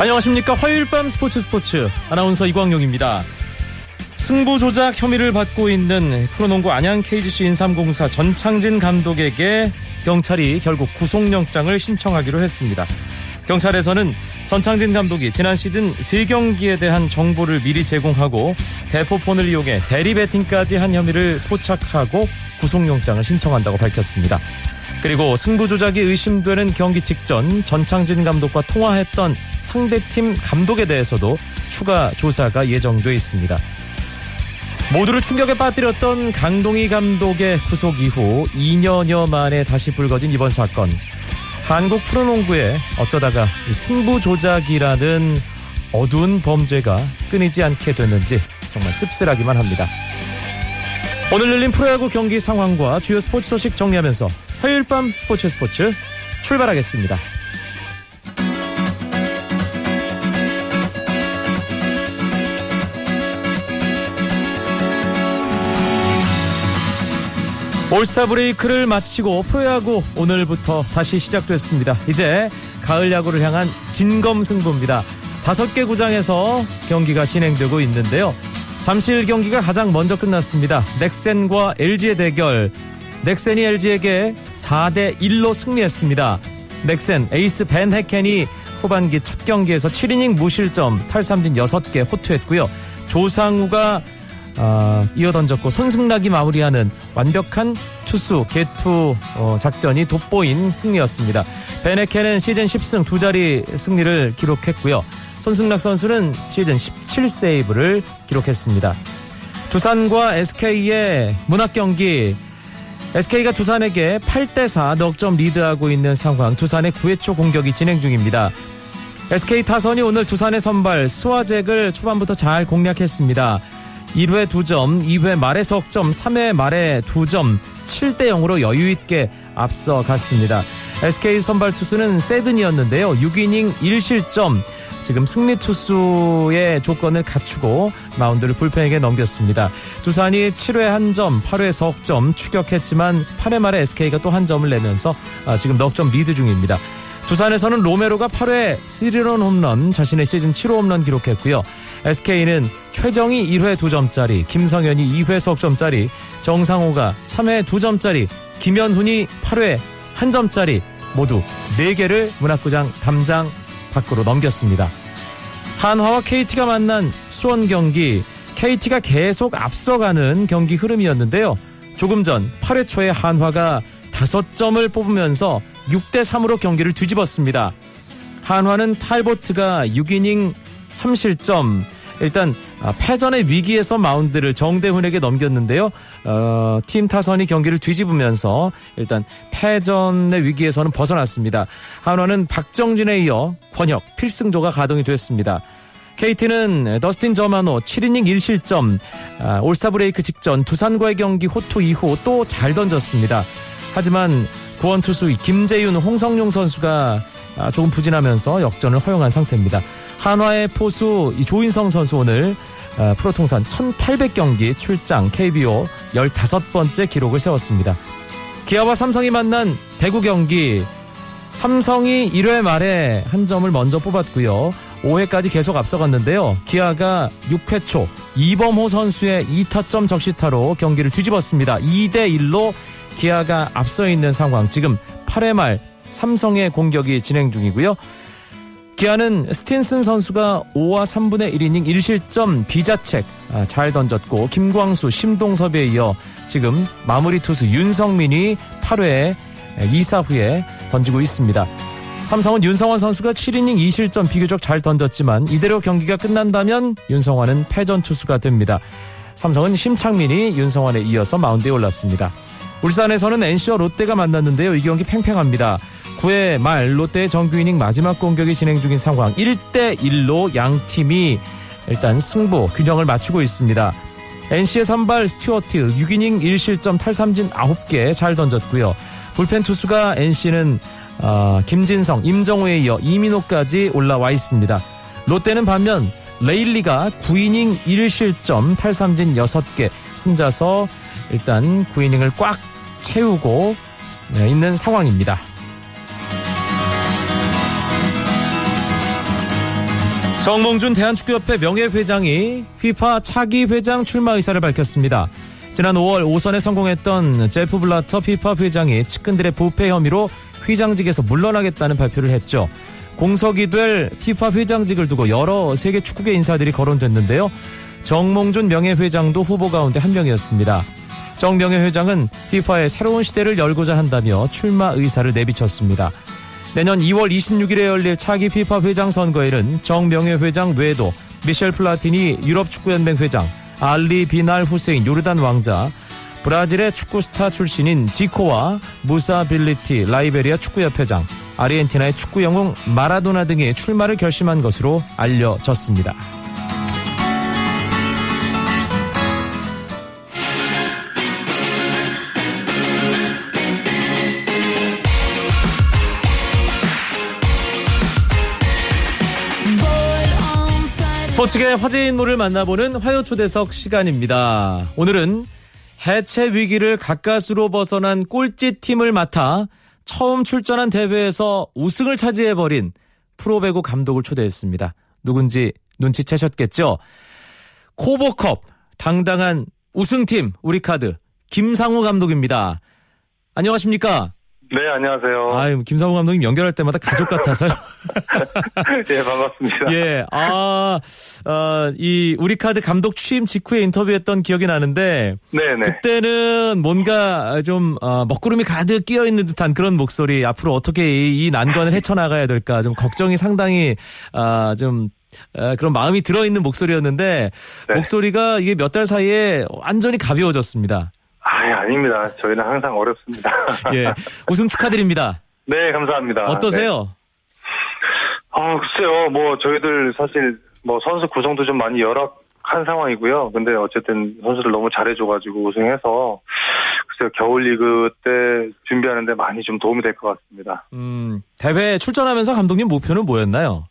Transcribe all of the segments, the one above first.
안녕하십니까. 화요일 밤 스포츠 아나운서 이광용입니다. 승부 조작 혐의를 받고 있는 프로농구 안양 KGC 인삼공사 전창진 감독에게 경찰이 결국 구속영장을 신청하기로 했습니다. 경찰에서는 전창진 감독이 지난 시즌 3경기에 대한 정보를 미리 제공하고 대포폰을 이용해 대리 배팅까지 한 혐의를 포착하고 구속영장을 신청한다고 밝혔습니다. 그리고 승부 조작이 의심되는 경기 직전 전창진 감독과 통화했던 상대팀 감독에 대해서도 추가 조사가 예정돼 있습니다. 모두를 충격에 빠뜨렸던 강동희 감독의 구속 이후 2년여 만에 다시 불거진 이번 사건. 한국 프로농구에 어쩌다가 승부 조작이라는 어두운 범죄가 끊이지 않게 됐는지 정말 씁쓸하기만 합니다. 오늘 열린 프로야구 경기 상황과 주요 스포츠 소식 정리하면서 화요일 밤 스포츠 출발하겠습니다. 올스타 브레이크를 마치고 프로야구 오늘부터 다시 시작됐습니다. 이제 가을 야구를 향한 진검승부입니다. 5개 구장에서 경기가 진행되고 있는데요. 잠실 경기가 가장 먼저 끝났습니다. 넥센과 LG의 대결. 넥센이 LG에게 4-1로 승리했습니다. 넥센 에이스 벤 해켄이 후반기 첫 경기에서 7이닝 무실점, 탈삼진 6개 호투했고요. 조상우가 이어던졌고 선승락이 마무리하는 완벽한 투수 개투 작전이 돋보인 승리였습니다. 베네켄은 시즌 10승 2자리 승리를 기록했고요. 선승락 선수는 시즌 17세이브를 기록했습니다. 두산과 SK의 문학경기. SK가 두산에게 8-4 넉점 리드하고 있는 상황. 두산의 9회 초 공격이 진행 중입니다. SK 타선이 오늘 두산의 선발 스와잭을 초반부터 잘 공략했습니다. 1회 2점, 2회 말에 석점, 3회 말에 2점, 7-0으로 여유있게 앞서갔습니다. SK 선발 투수는 세든이었는데요. 6이닝 1실점, 지금 승리 투수의 조건을 갖추고 마운드를 불펜에게 넘겼습니다. 두산이 7회 1점, 8회 석점 추격했지만 8회 말에 SK가 또 1점을 내면서 지금 넉점 리드 중입니다. 두산에서는 로메로가 8회 3런 홈런, 자신의 시즌 7호 홈런 기록했고요. SK는 최정이 1회 2점짜리, 김성현이 2회 석점짜리, 정상호가 3회 2점짜리, 김현훈이 8회 1점짜리 모두 4개를 문학구장 담장 밖으로 넘겼습니다. 한화와 KT가 만난 수원 경기. KT가 계속 앞서가는 경기 흐름이었는데요. 조금 전 8회 초에 한화가 5점을 뽑으면서 6-3으로 경기를 뒤집었습니다. 한화는 탈보트가 6이닝 3실점, 일단 패전의 위기에서 마운드를 정대훈에게 넘겼는데요. 팀 타선이 경기를 뒤집으면서 일단 패전의 위기에서는 벗어났습니다. 한화는 박정진에 이어 권혁 필승조가 가동이 됐습니다. KT는 더스틴 저마노 7이닝 1실점, 올스타 브레이크 직전 두산과의 경기 호투 이후 또 잘 던졌습니다. 하지만 구원투수 김재윤, 홍성룡 선수가 조금 부진하면서 역전을 허용한 상태입니다. 한화의 포수 조인성 선수 오늘 프로통산 1800경기 출장, KBO 15번째 기록을 세웠습니다. 기아와 삼성이 만난 대구 경기. 삼성이 1회 말에 1점을 먼저 뽑았고요. 5회까지 계속 앞서갔는데요. 기아가 6회 초 이범호 선수의 2타점 적시타로 경기를 뒤집었습니다. 2-1로 기아가 앞서 있는 상황. 지금 8회 말 삼성의 공격이 진행 중이고요. 기아는 스틴슨 선수가 5와 3분의 1이닝 1실점, 비자책 잘 던졌고, 김광수, 심동섭에 이어 지금 마무리 투수 윤성민이 8회에 2사후에 던지고 있습니다. 삼성은 윤성환 선수가 7이닝 2실점, 비교적 잘 던졌지만 이대로 경기가 끝난다면 윤성환은 패전 투수가 됩니다. 삼성은 심창민이 윤성환에 이어서 마운드에 올랐습니다. 울산에서는 NC와 롯데가 만났는데요. 이 경기 팽팽합니다. 9회 말 롯데의 정규이닝 마지막 공격이 진행 중인 상황. 1-1로 양팀이 일단 승부 균형을 맞추고 있습니다. NC의 선발 스튜어트 6이닝 1실점, 탈삼진 9개 잘 던졌고요. 불펜 투수가 NC는 김진성, 임정우에 이어 이민호까지 올라와 있습니다. 롯데는 반면 레일리가 9이닝 1실점 탈삼진 6개 혼자서 일단 9이닝을 꽉 채우고 있는 상황입니다. 정몽준 대한축구협회 명예회장이 FIFA 차기 회장 출마 의사를 밝혔습니다. 지난 5월 5선에 성공했던 제프 블라터 FIFA 회장이 측근들의 부패 혐의로 회장직에서 물러나겠다는 발표를 했죠. 공석이 될 FIFA 회장직을 두고 여러 세계 축구계 인사들이 거론됐는데요. 정몽준 명예회장도 후보 가운데 한 명이었습니다. 정 명예회장은 FIFA의 새로운 시대를 열고자 한다며 출마 의사를 내비쳤습니다. 내년 2월 26일에 열릴 차기 FIFA 회장 선거에는 정 명예회장 외에도 미셸 플라티니 유럽축구연맹 회장, 알리 비날 후세인 요르단 왕자, 브라질의 축구스타 출신인 지코와 무사빌리티 라이베리아 축구협회장, 아르헨티나의 축구 영웅 마라도나 등이 출마를 결심한 것으로 알려졌습니다. 스포츠계 화제 인물을 만나보는 화요초대석 시간입니다. 오늘은 해체 위기를 가까스로 벗어난 꼴찌팀을 맡아 처음 출전한 대회에서 우승을 차지해버린 프로배구 감독을 초대했습니다. 누군지 눈치채셨겠죠? 코보컵 당당한 우승팀 우리카드 김상우 감독입니다. 안녕하십니까? 네, 안녕하세요. 아유, 김상우 감독님 연결할 때마다 가족 같아서요. 예, 반갑습니다. 예, 이 우리카드 감독 취임 직후에 인터뷰했던 기억이 나는데, 네네. 그때는 뭔가 좀 먹구름이 가득 끼어 있는 듯한 그런 목소리. 앞으로 어떻게 이 난관을 헤쳐나가야 될까 좀 걱정이 상당히 그런 마음이 들어있는 목소리였는데, 네. 목소리가 이게 몇 달 사이에 완전히 가벼워졌습니다. 아닙니다. 저희는 항상 어렵습니다. 예, 우승 축하드립니다. 네, 감사합니다. 어떠세요? 네. 글쎄요. 저희들 사실 선수 구성도 좀 많이 열악한 상황이고요. 근데 어쨌든 선수들 너무 잘해줘가지고 우승해서 글쎄요. 겨울리그 때 준비하는데 많이 좀 도움이 될 것 같습니다. 대회 출전하면서 감독님 목표는 뭐였나요?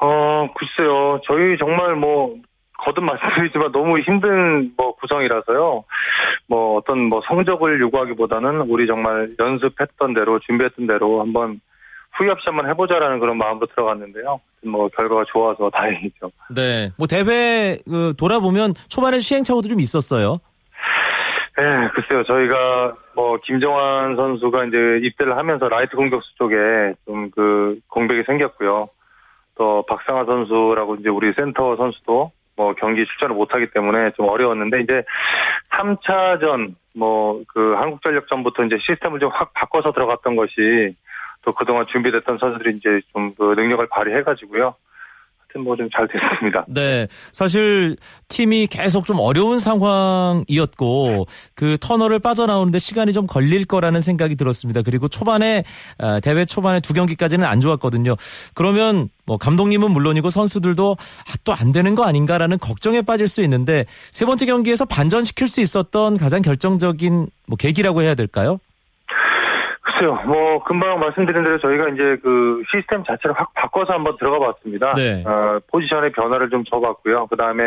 글쎄요. 저희 정말 거듭 말씀드리지만 너무 힘든 구성이라서요. 성적을 요구하기보다는 우리 정말 연습했던 대로 준비했던 대로 한번 후회 없이 한번 해보자라는 그런 마음으로 들어갔는데요. 결과가 좋아서 다행이죠. 네. 대회 돌아보면 초반에 시행착오도 좀 있었어요. 네, 글쎄요. 저희가 김정환 선수가 이제 입대를 하면서 라이트 공격수 쪽에 좀 공백이 생겼고요. 또 박상하 선수라고 이제 우리 센터 선수도 경기 출전을 못하기 때문에 좀 어려웠는데, 이제 3차전, 한국전력전부터 이제 시스템을 좀 확 바꿔서 들어갔던 것이 또 그동안 준비됐던 선수들이 이제 좀 능력을 발휘해가지고요. 하여튼 좀 잘 됐습니다. 네. 사실 팀이 계속 좀 어려운 상황이었고, 그 터널을 빠져나오는데 시간이 좀 걸릴 거라는 생각이 들었습니다. 그리고 대회 초반에 두 경기까지는 안 좋았거든요. 그러면 감독님은 물론이고 선수들도 또 안 되는 거 아닌가라는 걱정에 빠질 수 있는데, 세 번째 경기에서 반전시킬 수 있었던 가장 결정적인 계기라고 해야 될까요? 글쎄요. 금방 말씀드린 대로 저희가 이제 시스템 자체를 확 바꿔서 한번 들어가 봤습니다. 네. 포지션의 변화를 좀 줘봤고요. 그 다음에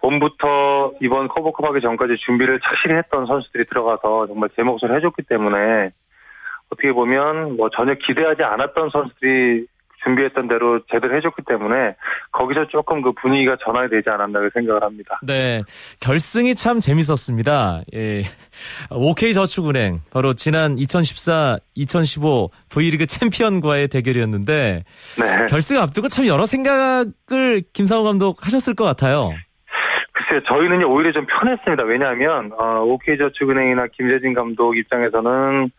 봄부터 이번 커버컵 하기 전까지 준비를 착실히 했던 선수들이 들어가서 정말 제 몫을 해줬기 때문에 어떻게 보면 전혀 기대하지 않았던 선수들이 준비했던 대로 제대로 해줬기 때문에 거기서 조금 분위기가 전환이 되지 않았나 생각을 합니다. 네, 결승이 참 재밌었습니다. 예, OK저축은행 바로 지난 2014-2015 V리그 챔피언과의 대결이었는데 네. 결승 앞두고 참 여러 생각을 김상우 감독 하셨을 것 같아요. 글쎄요, 저희는요 오히려 좀 편했습니다. 왜냐하면 OK저축은행이나 김재진 감독 입장에서는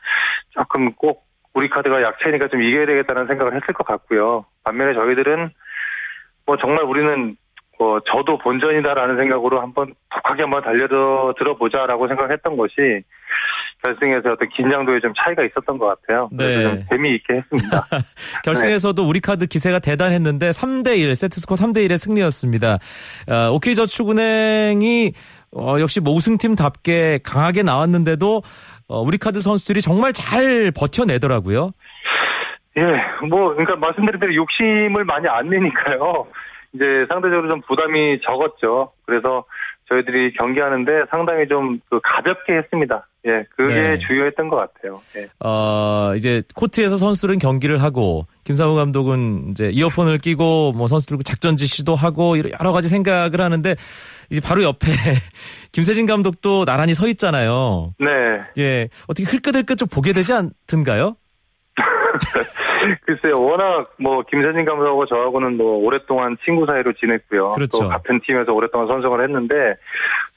조금 꼭 우리 카드가 약체니까 좀 이겨야 되겠다는 생각을 했을 것 같고요. 반면에 저희들은 정말 우리는 저도 본전이다라는 생각으로 한번 독하게 한번 달려들어보자라고 생각했던 것이 결승에서 어떤 긴장도에 좀 차이가 있었던 것 같아요. 네. 좀 재미있게 했습니다. 결승에서도 네. 우리 카드 기세가 대단했는데 3대1 세트스코어 3대1의 승리였습니다. OK저축은행이 역시 우승팀답게 강하게 나왔는데도 우리 카드 선수들이 정말 잘 버텨내더라고요. 예, 뭐 그러니까 말씀드린 대로 욕심을 많이 안 내니까요. 이제 상대적으로 좀 부담이 적었죠. 그래서 저희들이 경기하는데 상당히 좀 그 가볍게 했습니다. 예, 그게 예. 주요했던 것 같아요. 예. 이제 코트에서 선수들은 경기를 하고 김상우 감독은 이제 이어폰을 끼고 뭐 선수들과 작전 지시도 하고 여러 가지 생각을 하는데 이제 바로 옆에 김세진 감독도 나란히 서 있잖아요. 네. 예, 어떻게 흘끗흘끗 좀 보게 되지 않던가요? 글쎄요, 워낙 뭐 김세진 감독하고 저하고는 뭐 오랫동안 친구 사이로 지냈고요. 그렇죠. 또 같은 팀에서 오랫동안 선성을 했는데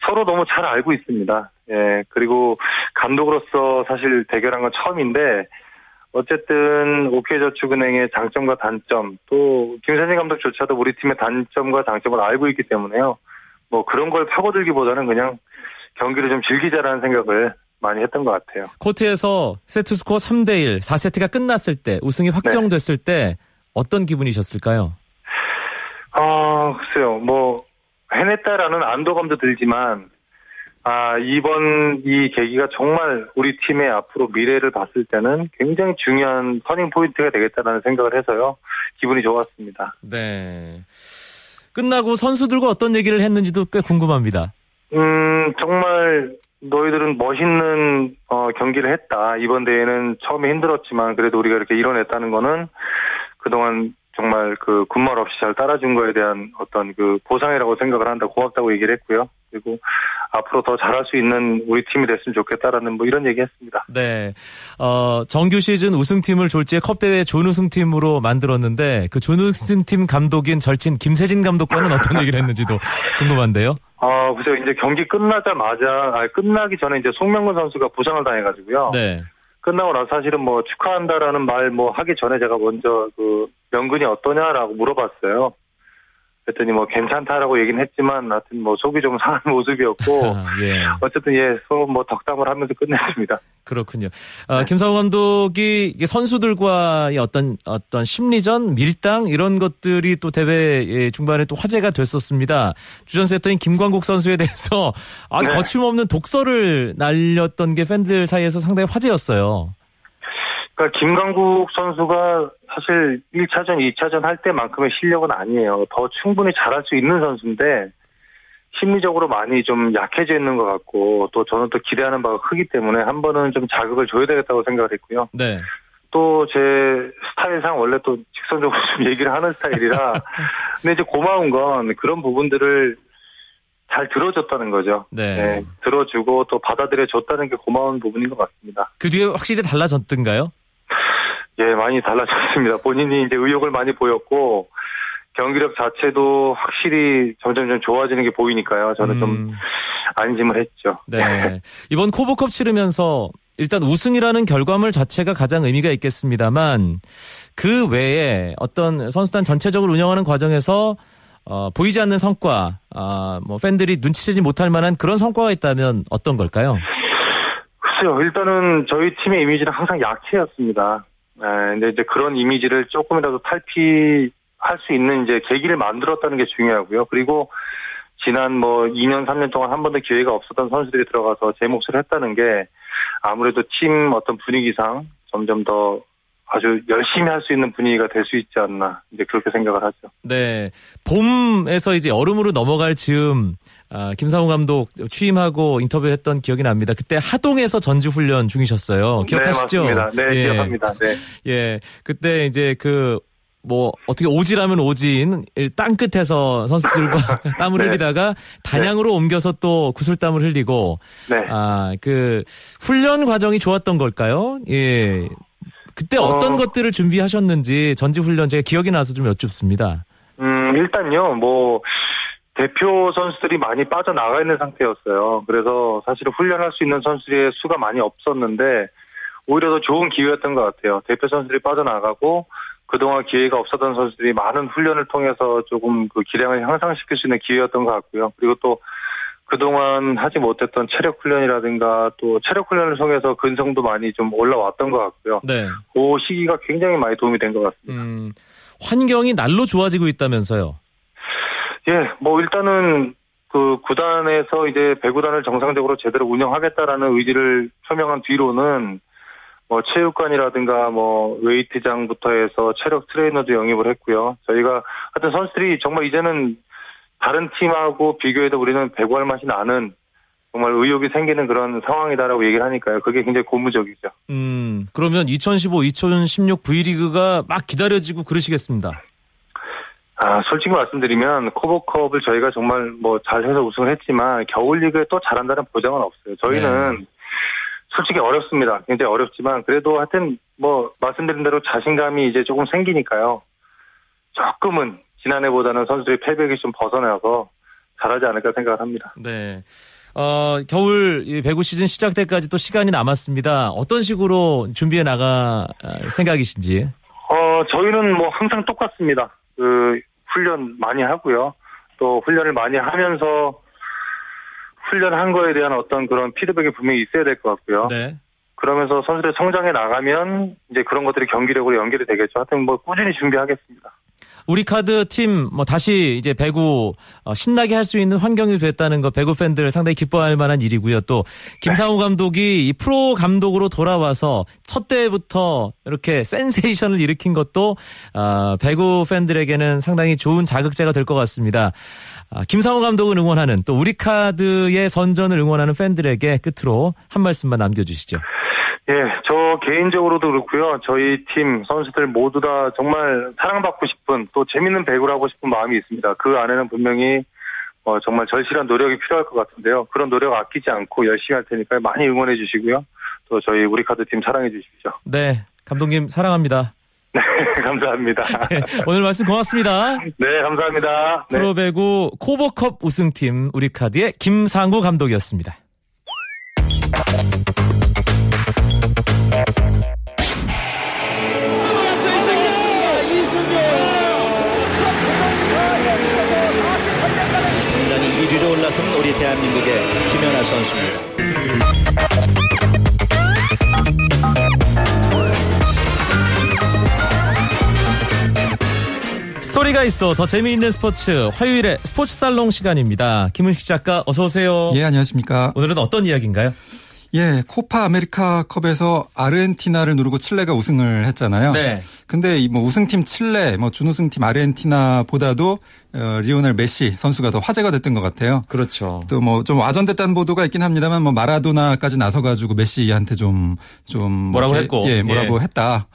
서로 너무 잘 알고 있습니다. 예, 그리고 감독으로서 사실 대결한 건 처음인데 어쨌든 OK저축은행의 장점과 단점 또 김세진 감독조차도 우리 팀의 단점과 장점을 알고 있기 때문에요. 뭐 그런 걸 파고들기보다는 그냥 경기를 좀 즐기자라는 생각을 많이 했던 것 같아요. 코트에서 세트스코어 3대1, 4세트가 끝났을 때, 우승이 확정됐을 네. 때 어떤 기분이셨을까요? 글쎄요. 뭐 해냈다라는 안도감도 들지만 이번 이 계기가 정말 우리 팀의 앞으로 미래를 봤을 때는 굉장히 중요한 터닝 포인트가 되겠다라는 생각을 해서요. 기분이 좋았습니다. 네. 끝나고 선수들과 어떤 얘기를 했는지도 꽤 궁금합니다. 정말 너희들은 멋있는 경기를 했다. 이번 대회는 처음에 힘들었지만 그래도 우리가 이렇게 이뤄냈다는 거는 그동안 정말 그 군말 없이 잘 따라준 거에 대한 어떤 그 보상이라고 생각을 한다. 고맙다고 얘기를 했고요. 그리고 앞으로 더 잘할 수 있는 우리 팀이 됐으면 좋겠다라는 뭐 이런 얘기했습니다. 네, 정규 시즌 우승팀을 졸지에 컵 대회 준우승팀으로 만들었는데 그 준우승팀 감독인 절친 김세진 감독과는 어떤 얘기를 했는지도 궁금한데요. 그래서 이제 경기 끝나기 전에 이제 송명근 선수가 부상을 당해가지고요. 네. 끝나고 나서 사실은 뭐 축하한다라는 말 뭐 하기 전에 제가 먼저 그 명근이 어떠냐라고 물어봤어요. 그랬더니 뭐 괜찮다라고 얘기는 했지만 하여튼 뭐 속이 좀 상한 모습이었고 예. 어쨌든 예 서로 뭐 덕담을 하면서 끝냈습니다. 그렇군요. 네. 김상우 감독이 선수들과의 어떤 심리전, 밀당 이런 것들이 또 대회 중반에 또 화제가 됐었습니다. 주전 세터인 김광국 선수에 대해서 아주 네. 거침없는 독설을 날렸던 게 팬들 사이에서 상당히 화제였어요. 그러니까 김광국 선수가 사실 1차전, 2차전 할 때만큼의 실력은 아니에요. 더 충분히 잘할 수 있는 선수인데 심리적으로 많이 좀 약해져 있는 것 같고 또 저는 또 기대하는 바가 크기 때문에 한 번은 좀 자극을 줘야 되겠다고 생각을 했고요. 네. 또 제 스타일상 원래 또 직선적으로 좀 얘기를 하는 스타일이라 근데 이제 고마운 건 그런 부분들을 잘 들어줬다는 거죠. 네. 네. 들어주고 또 받아들여줬다는 게 고마운 부분인 것 같습니다. 그 뒤에 확실히 달라졌던가요? 예, 많이 달라졌습니다. 본인이 이제 의욕을 많이 보였고 경기력 자체도 확실히 점점 좋아지는 게 보이니까요. 저는 좀 안심을 했죠. 네. 이번 코보컵 치르면서 일단 우승이라는 결과물 자체가 가장 의미가 있겠습니다만 그 외에 어떤 선수단 전체적으로 운영하는 과정에서 보이지 않는 성과, 뭐 팬들이 눈치채지 못할 만한 그런 성과가 있다면 어떤 걸까요? 글쎄요. 일단은 저희 팀의 이미지는 항상 약체였습니다. 근데 이제 그런 이미지를 조금이라도 탈피할 수 있는 이제 계기를 만들었다는 게 중요하고요. 그리고 지난 뭐 2년, 3년 동안 한 번도 기회가 없었던 선수들이 들어가서 제 몫을 했다는 게 아무래도 팀 어떤 분위기상 점점 더 아주 열심히 할 수 있는 분위기가 될 수 있지 않나 이제 그렇게 생각을 하죠. 네, 봄에서 이제 여름으로 넘어갈 즈음 김상우 감독 취임하고 인터뷰했던 기억이 납니다. 그때 하동에서 전지 훈련 중이셨어요. 기억하시죠? 네, 맞습니다. 네, 예. 기억합니다. 네, 예, 그때 이제 그 뭐 어떻게 오지라면 오지인 땅 끝에서 선수들과 땀을 네. 흘리다가 단양으로 네. 옮겨서 또 구슬땀을 흘리고 네. 그 훈련 과정이 좋았던 걸까요? 예. 그때 어떤 것들을 준비하셨는지 전지훈련 제가 기억이 나서 좀 여쭙습니다. 일단요, 뭐 대표 선수들이 많이 빠져나가 있는 상태였어요. 그래서 사실은 훈련할 수 있는 선수들의 수가 많이 없었는데 오히려 더 좋은 기회였던 것 같아요. 대표 선수들이 빠져나가고 그동안 기회가 없었던 선수들이 많은 훈련을 통해서 조금 그 기량을 향상시킬 수 있는 기회였던 것 같고요. 그리고 또 그동안 하지 못했던 체력 훈련이라든가 또 체력 훈련을 통해서 근성도 많이 좀 올라왔던 것 같고요. 네. 그 시기가 굉장히 많이 도움이 된 것 같습니다. 환경이 날로 좋아지고 있다면서요? 예, 뭐 일단은 그 구단에서 이제 배구단을 정상적으로 제대로 운영하겠다라는 의지를 표명한 뒤로는 체육관이라든가 웨이트장부터 해서 체력 트레이너도 영입을 했고요. 저희가 하여튼 선수들이 정말 이제는 다른 팀하고 비교해도 우리는 배구할 맛이 나는 정말 의욕이 생기는 그런 상황이다라고 얘기를 하니까요. 그게 굉장히 고무적이죠. 그러면 2015-2016 V리그가 막 기다려지고 그러시겠습니다. 아, 솔직히 말씀드리면 코보컵을 저희가 정말 잘해서 우승을 했지만 겨울리그에 또 잘한다는 보장은 없어요. 저희는 네. 솔직히 어렵습니다. 굉장히 어렵지만 그래도 하여튼 말씀드린 대로 자신감이 이제 조금 생기니까요. 조금은 지난해보다는 선수들이 패배기 좀 벗어나서 잘하지 않을까 생각을 합니다. 네. 겨울 배구 시즌 시작 때까지 또 시간이 남았습니다. 어떤 식으로 준비해 나갈 생각이신지? 저희는 항상 똑같습니다. 훈련 많이 하고요. 또 훈련을 많이 하면서 훈련한 거에 대한 어떤 그런 피드백이 분명히 있어야 될 것 같고요. 네. 그러면서 선수들의 성장해 나가면 이제 그런 것들이 경기력으로 연결이 되겠죠. 하여튼 꾸준히 준비하겠습니다. 우리 카드 팀 다시 이제 배구 신나게 할 수 있는 환경이 됐다는 거 배구 팬들 상당히 기뻐할 만한 일이고요. 또 김상우 감독이 이 프로 감독으로 돌아와서 첫 대회부터 이렇게 센세이션을 일으킨 것도 배구 팬들에게는 상당히 좋은 자극제가 될 것 같습니다. 김상우 감독을 응원하는 또 우리 카드의 선전을 응원하는 팬들에게 끝으로 한 말씀만 남겨주시죠. 예, 저 개인적으로도 그렇고요. 저희 팀 선수들 모두 다 정말 사랑받고 싶은 또 재밌는 배구를 하고 싶은 마음이 있습니다. 그 안에는 분명히 정말 절실한 노력이 필요할 것 같은데요. 그런 노력 아끼지 않고 열심히 할 테니까 많이 응원해 주시고요. 또 저희 우리 카드 팀 사랑해 주십시오. 네, 감독님 사랑합니다. 네, 감사합니다. 네, 오늘 말씀 고맙습니다. 네, 감사합니다. 네. 프로배구 코보컵 우승팀 우리 카드의 김상우 감독이었습니다. 올라선 우리 대한민국의 김연아 선수입니다. 스토리가 있어 더 재미있는 스포츠 화요일에 스포츠 살롱 시간입니다. 김은식 작가 어서 오세요. 예, 안녕하십니까. 오늘은 어떤 이야기인가요? 예, 코파 아메리카 컵에서 아르헨티나를 누르고 칠레가 우승을 했잖아요. 네. 근데 우승팀 칠레, 준우승팀 아르헨티나보다도 리오넬 메시 선수가 더 화제가 됐던 것 같아요. 그렇죠. 또 좀 와전됐다는 보도가 있긴 합니다만 마라도나까지 나서가지고 메시한테 뭐라고 했다.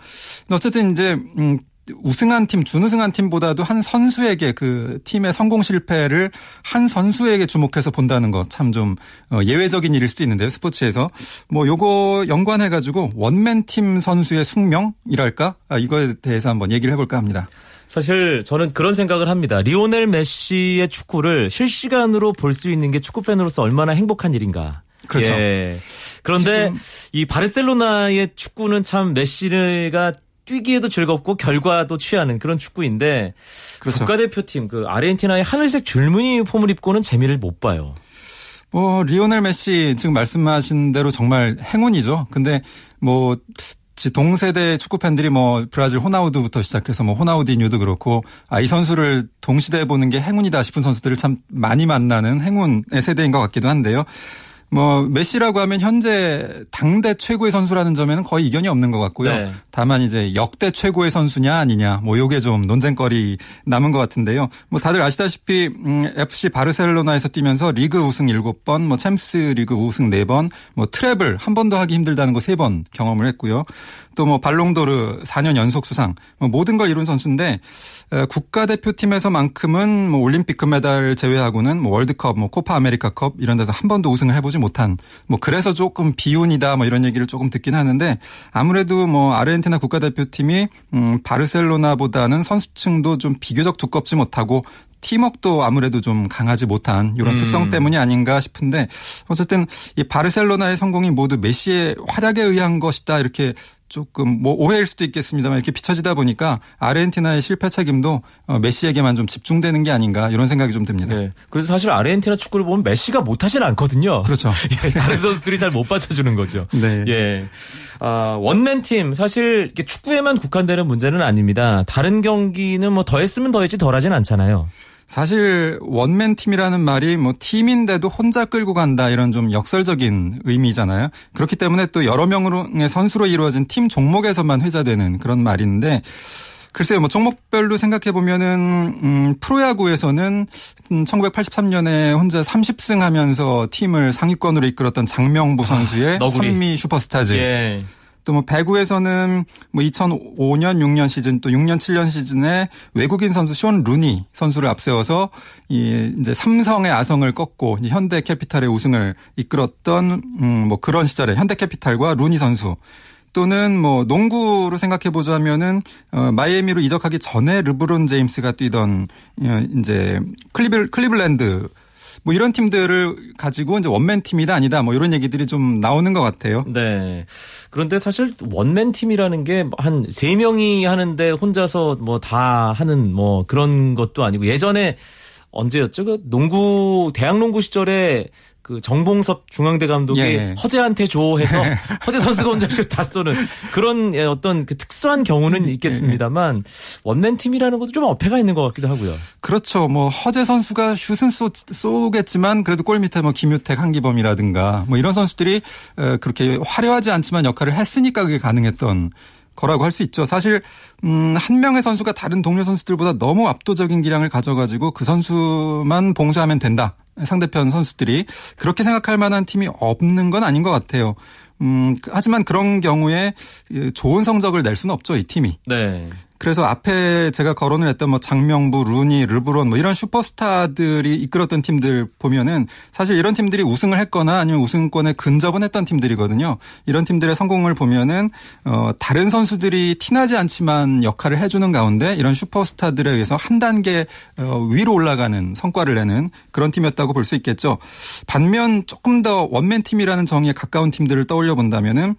어쨌든 이제 우승한 팀, 준우승한 팀보다도 한 선수에게 그 팀의 성공 실패를 한 선수에게 주목해서 본다는 것 참 좀 예외적인 일일 수도 있는데요. 스포츠에서. 요거 연관해가지고 원맨팀 선수의 숙명이랄까? 이거에 대해서 한번 얘기를 해볼까 합니다. 사실 저는 그런 생각을 합니다. 리오넬 메시의 축구를 실시간으로 볼 수 있는 게 축구팬으로서 얼마나 행복한 일인가. 그렇죠. 예. 그런데 이 바르셀로나의 축구는 참 메시가 뛰기에도 즐겁고 결과도 취하는 그런 축구인데 그렇죠. 국가대표팀 아르헨티나의 하늘색 줄무늬 유니폼을 입고는 재미를 못 봐요. 리오넬 메시 지금 말씀하신 대로 정말 행운이죠. 근데 동세대 축구 팬들이 브라질 호나우두부터 시작해서 호나우디뉴도 그렇고 이 선수를 동시대에 보는 게 행운이다 싶은 선수들을 참 많이 만나는 행운의 세대인 것 같기도 한데요. 메시라고 하면 현재 당대 최고의 선수라는 점에는 거의 이견이 없는 것 같고요. 네. 다만 이제 역대 최고의 선수냐 아니냐, 요게 좀 논쟁거리 남은 것 같은데요. 다들 아시다시피, FC 바르셀로나에서 뛰면서 리그 우승 7번, 챔스 리그 우승 4번, 트래블 한 번도 하기 힘들다는 거 3번 경험을 했고요. 또 발롱도르 4년 연속 수상, 모든 걸 이룬 선수인데, 국가대표팀에서만큼은 올림픽 금메달 제외하고는 월드컵, 코파 아메리카컵 이런 데서 한 번도 우승을 해보지 못한, 그래서 조금 비운이다, 이런 얘기를 조금 듣긴 하는데, 아무래도 아르헨티나 국가대표팀이, 바르셀로나보다는 선수층도 좀 비교적 두껍지 못하고, 팀워크도 아무래도 좀 강하지 못한 이런 특성 때문이 아닌가 싶은데, 어쨌든 이 바르셀로나의 성공이 모두 메시의 활약에 의한 것이다, 이렇게 조금 오해일 수도 있겠습니다만 이렇게 비춰지다 보니까 아르헨티나의 실패 책임도 메시에게만 좀 집중되는 게 아닌가 이런 생각이 좀 듭니다. 네. 그래서 사실 아르헨티나 축구를 보면 메시가 못하진 않거든요. 그렇죠. 예, 다른 선수들이 잘 못 받쳐주는 거죠. 네. 예. 원맨팀 사실 이렇게 축구에만 국한되는 문제는 아닙니다. 다른 경기는 더했으면 더했지 덜하진 않잖아요. 사실 원맨 팀이라는 말이 뭐 팀인데도 혼자 끌고 간다 이런 좀 역설적인 의미잖아요. 그렇기 때문에 또 여러 명의 선수로 이루어진 팀 종목에서만 회자되는 그런 말인데 글쎄요, 뭐 종목별로 생각해 보면은 프로야구에서는 1983년에 혼자 30승 하면서 팀을 상위권으로 이끌었던 장명보 선수의 선미 슈퍼스타즈. 예. 또 뭐 배구에서는 뭐 2005년 6년 시즌 또 6년 7년 시즌에 외국인 선수 쇼 루니 선수를 앞세워서 이제 삼성의 아성을 꺾고 현대캐피탈의 우승을 이끌었던 뭐 그런 시절에 현대캐피탈과 루니 선수. 또는 뭐 농구로 생각해 보자면은 마이애미로 이적하기 전에 르브론 제임스가 뛰던 이제 클리블랜드 뭐 이런 팀들을 가지고 이제 원맨 팀이다 아니다 뭐 이런 얘기들이 좀 나오는 것 같아요. 네. 그런데 사실 원맨 팀이라는 게 한 3명이 하는데 혼자서 뭐 다 하는 뭐 그런 것도 아니고 예전에 언제였죠? 그 농구 대학 농구 시절에 그 정봉섭 중앙대 감독이 예. 허재한테 조해서 허재 선수가 혼자씩 다 쏘는 그런 어떤 그 특수한 경우는 있겠습니다만 원맨 팀이라는 것도 좀 어폐가 있는 것 같기도 하고요. 그렇죠. 뭐 허재 선수가 슛은 쏘겠지만 그래도 골 밑에 뭐 김유택, 한기범이라든가 뭐 이런 선수들이 그렇게 화려하지 않지만 역할을 했으니까 그게 가능했던 거라고 할 수 있죠. 사실 한 명의 선수가 다른 동료 선수들보다 너무 압도적인 기량을 가져가지고 그 선수만 봉쇄하면 된다. 상대편 선수들이 그렇게 생각할 만한 팀이 없는 건 아닌 것 같아요. 하지만 그런 경우에 좋은 성적을 낼 수는 없죠, 이 팀이. 네. 그래서 앞에 제가 거론을 했던 뭐 장명부, 루니, 르브론 뭐 이런 슈퍼스타들이 이끌었던 팀들 보면은 사실 이런 팀들이 우승을 했거나 아니면 우승권에 근접은 했던 팀들이거든요. 이런 팀들의 성공을 보면은 다른 선수들이 티나지 않지만 역할을 해주는 가운데 이런 슈퍼스타들에 의해서 한 단계 위로 올라가는 성과를 내는 그런 팀이었다고 볼 수 있겠죠. 반면 조금 더 원맨 팀이라는 정의에 가까운 팀들을 떠올려 본다면은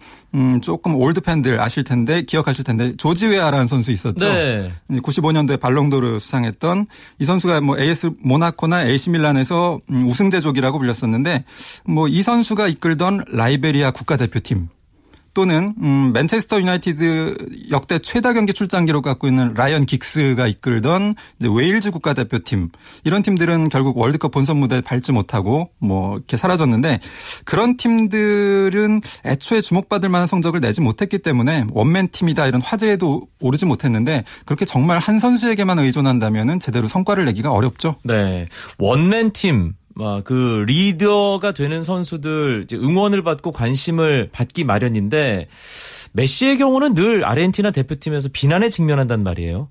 조금 올드 팬들 아실 텐데 기억하실 텐데 조지 웨아라는 선수 있었죠. 네. 95년도에 발롱도르 수상했던 이 선수가 뭐 AS 모나코나 AC 밀란에서 우승제족이라고 불렸었는데 뭐 이 선수가 이끌던 라이베리아 국가대표팀 또는 맨체스터 유나이티드 역대 최다 경기 출장 기록 갖고 있는 라이언 긱스가 이끌던 이제 웨일즈 국가대표팀 이런 팀들은 결국 월드컵 본선 무대에 밟지 못하고 뭐 이렇게 사라졌는데 그런 팀들은 애초에 주목받을 만한 성적을 내지 못했기 때문에 원맨 팀이다 이런 화제에도 오르지 못했는데 그렇게 정말 한 선수에게만 의존한다면은 제대로 성과를 내기가 어렵죠. 네, 원맨 팀. 그 리더가 되는 선수들 이제 응원을 받고 관심을 받기 마련인데 메시의 경우는 늘 아르헨티나 대표팀에서 비난에 직면한단 말이에요.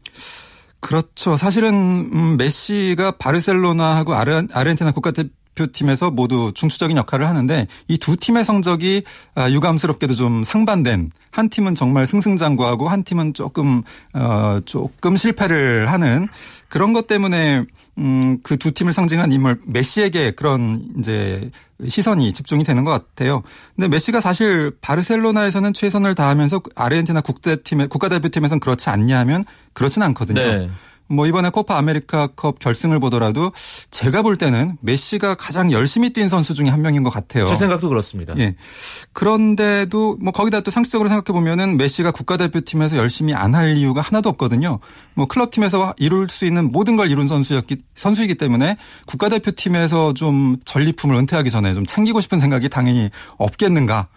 그렇죠. 사실은 메시가 바르셀로나하고 아르헨티나 국가대표팀에서 모두 중추적인 역할을 하는데 이 두 팀의 성적이 유감스럽게도 좀 상반된 한 팀은 정말 승승장구하고 한 팀은 조금 실패를 하는 그런 것 때문에 그 두 팀을 상징한 인물 메시에게 그런 이제 시선이 집중이 되는 것 같아요. 근데 메시가 사실 바르셀로나에서는 최선을 다하면서 아르헨티나 국가대표팀에서는 그렇지 않냐 하면 그렇진 않거든요. 네. 뭐 이번에 코파 아메리카컵 결승을 보더라도 제가 볼 때는 메시가 가장 열심히 뛴 선수 중에 한 명인 것 같아요. 제 생각도 그렇습니다. 예. 그런데도 뭐 거기다 또 상식적으로 생각해 보면은 메시가 국가대표팀에서 열심히 안 할 이유가 하나도 없거든요. 뭐 클럽팀에서 이룰 수 있는 모든 걸 이룬 선수이기 때문에 국가대표팀에서 좀 전리품을 은퇴하기 전에 좀 챙기고 싶은 생각이 당연히 없겠는가.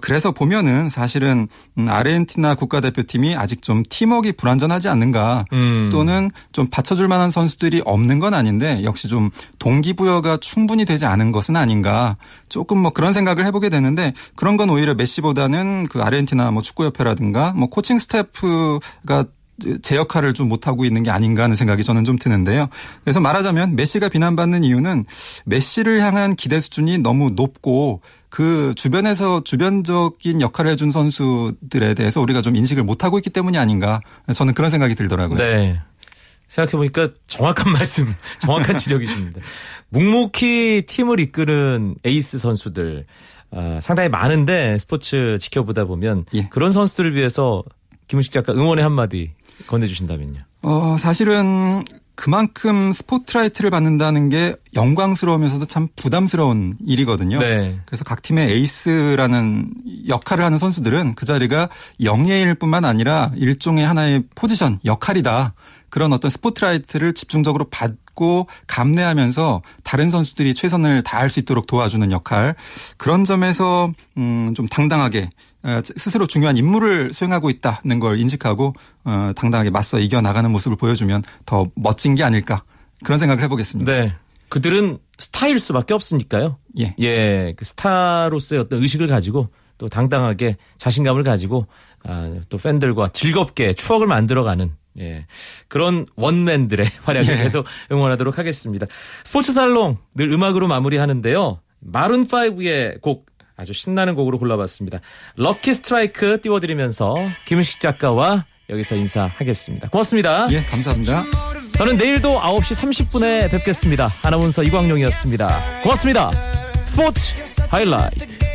그래서 보면은 사실은 아르헨티나 국가대표팀이 아직 좀 팀워크가 불완전하지 않는가 또는 좀 받쳐줄 만한 선수들이 없는 건 아닌데 역시 좀 동기부여가 충분히 되지 않은 것은 아닌가 조금 뭐 그런 생각을 해보게 되는데 그런 건 오히려 메시보다는 그 아르헨티나 뭐 축구협회라든가 뭐 코칭 스태프가 제 역할을 좀 못하고 있는 게 아닌가 하는 생각이 저는 좀 드는데요. 그래서 말하자면 메시가 비난받는 이유는 메시를 향한 기대 수준이 너무 높고 그 주변에서 주변적인 역할을 해준 선수들에 대해서 우리가 좀 인식을 못하고 있기 때문이 아닌가 저는 그런 생각이 들더라고요. 네. 생각해보니까 정확한 말씀, 정확한 지적이십니다. 묵묵히 팀을 이끄는 에이스 선수들 상당히 많은데 스포츠 지켜보다 보면 예. 그런 선수들을 위해서 김은식 작가 응원의 한마디 건네주신다면요. 사실은 그만큼 스포트라이트를 받는다는 게 영광스러우면서도 참 부담스러운 일이거든요. 네. 그래서 각 팀의 에이스라는 역할을 하는 선수들은 그 자리가 영예일 뿐만 아니라 일종의 하나의 포지션, 역할이다. 그런 어떤 스포트라이트를 집중적으로 받고 감내하면서 다른 선수들이 최선을 다할 수 있도록 도와주는 역할, 그런 점에서 좀 당당하게 스스로 중요한 임무를 수행하고 있다는 걸 인식하고 당당하게 맞서 이겨나가는 모습을 보여주면 더 멋진 게 아닐까, 그런 생각을 해보겠습니다. 네. 그들은 스타일 수밖에 없으니까요. 예, 그 스타로서의 어떤 의식을 가지고 또 당당하게 자신감을 가지고 또 팬들과 즐겁게 추억을 만들어가는 그런 원맨들의 활약을 계속 응원하도록 하겠습니다. 스포츠 살롱 늘 음악으로 마무리하는데요. 마룬5의 곡, 아주 신나는 곡으로 골라봤습니다. 럭키 스트라이크 띄워드리면서 김은식 작가와 여기서 인사하겠습니다. 고맙습니다. 예, 감사합니다. 저는 내일도 9시 30분에 뵙겠습니다. 아나운서 이광용이었습니다. 고맙습니다. 스포츠 하이라이트.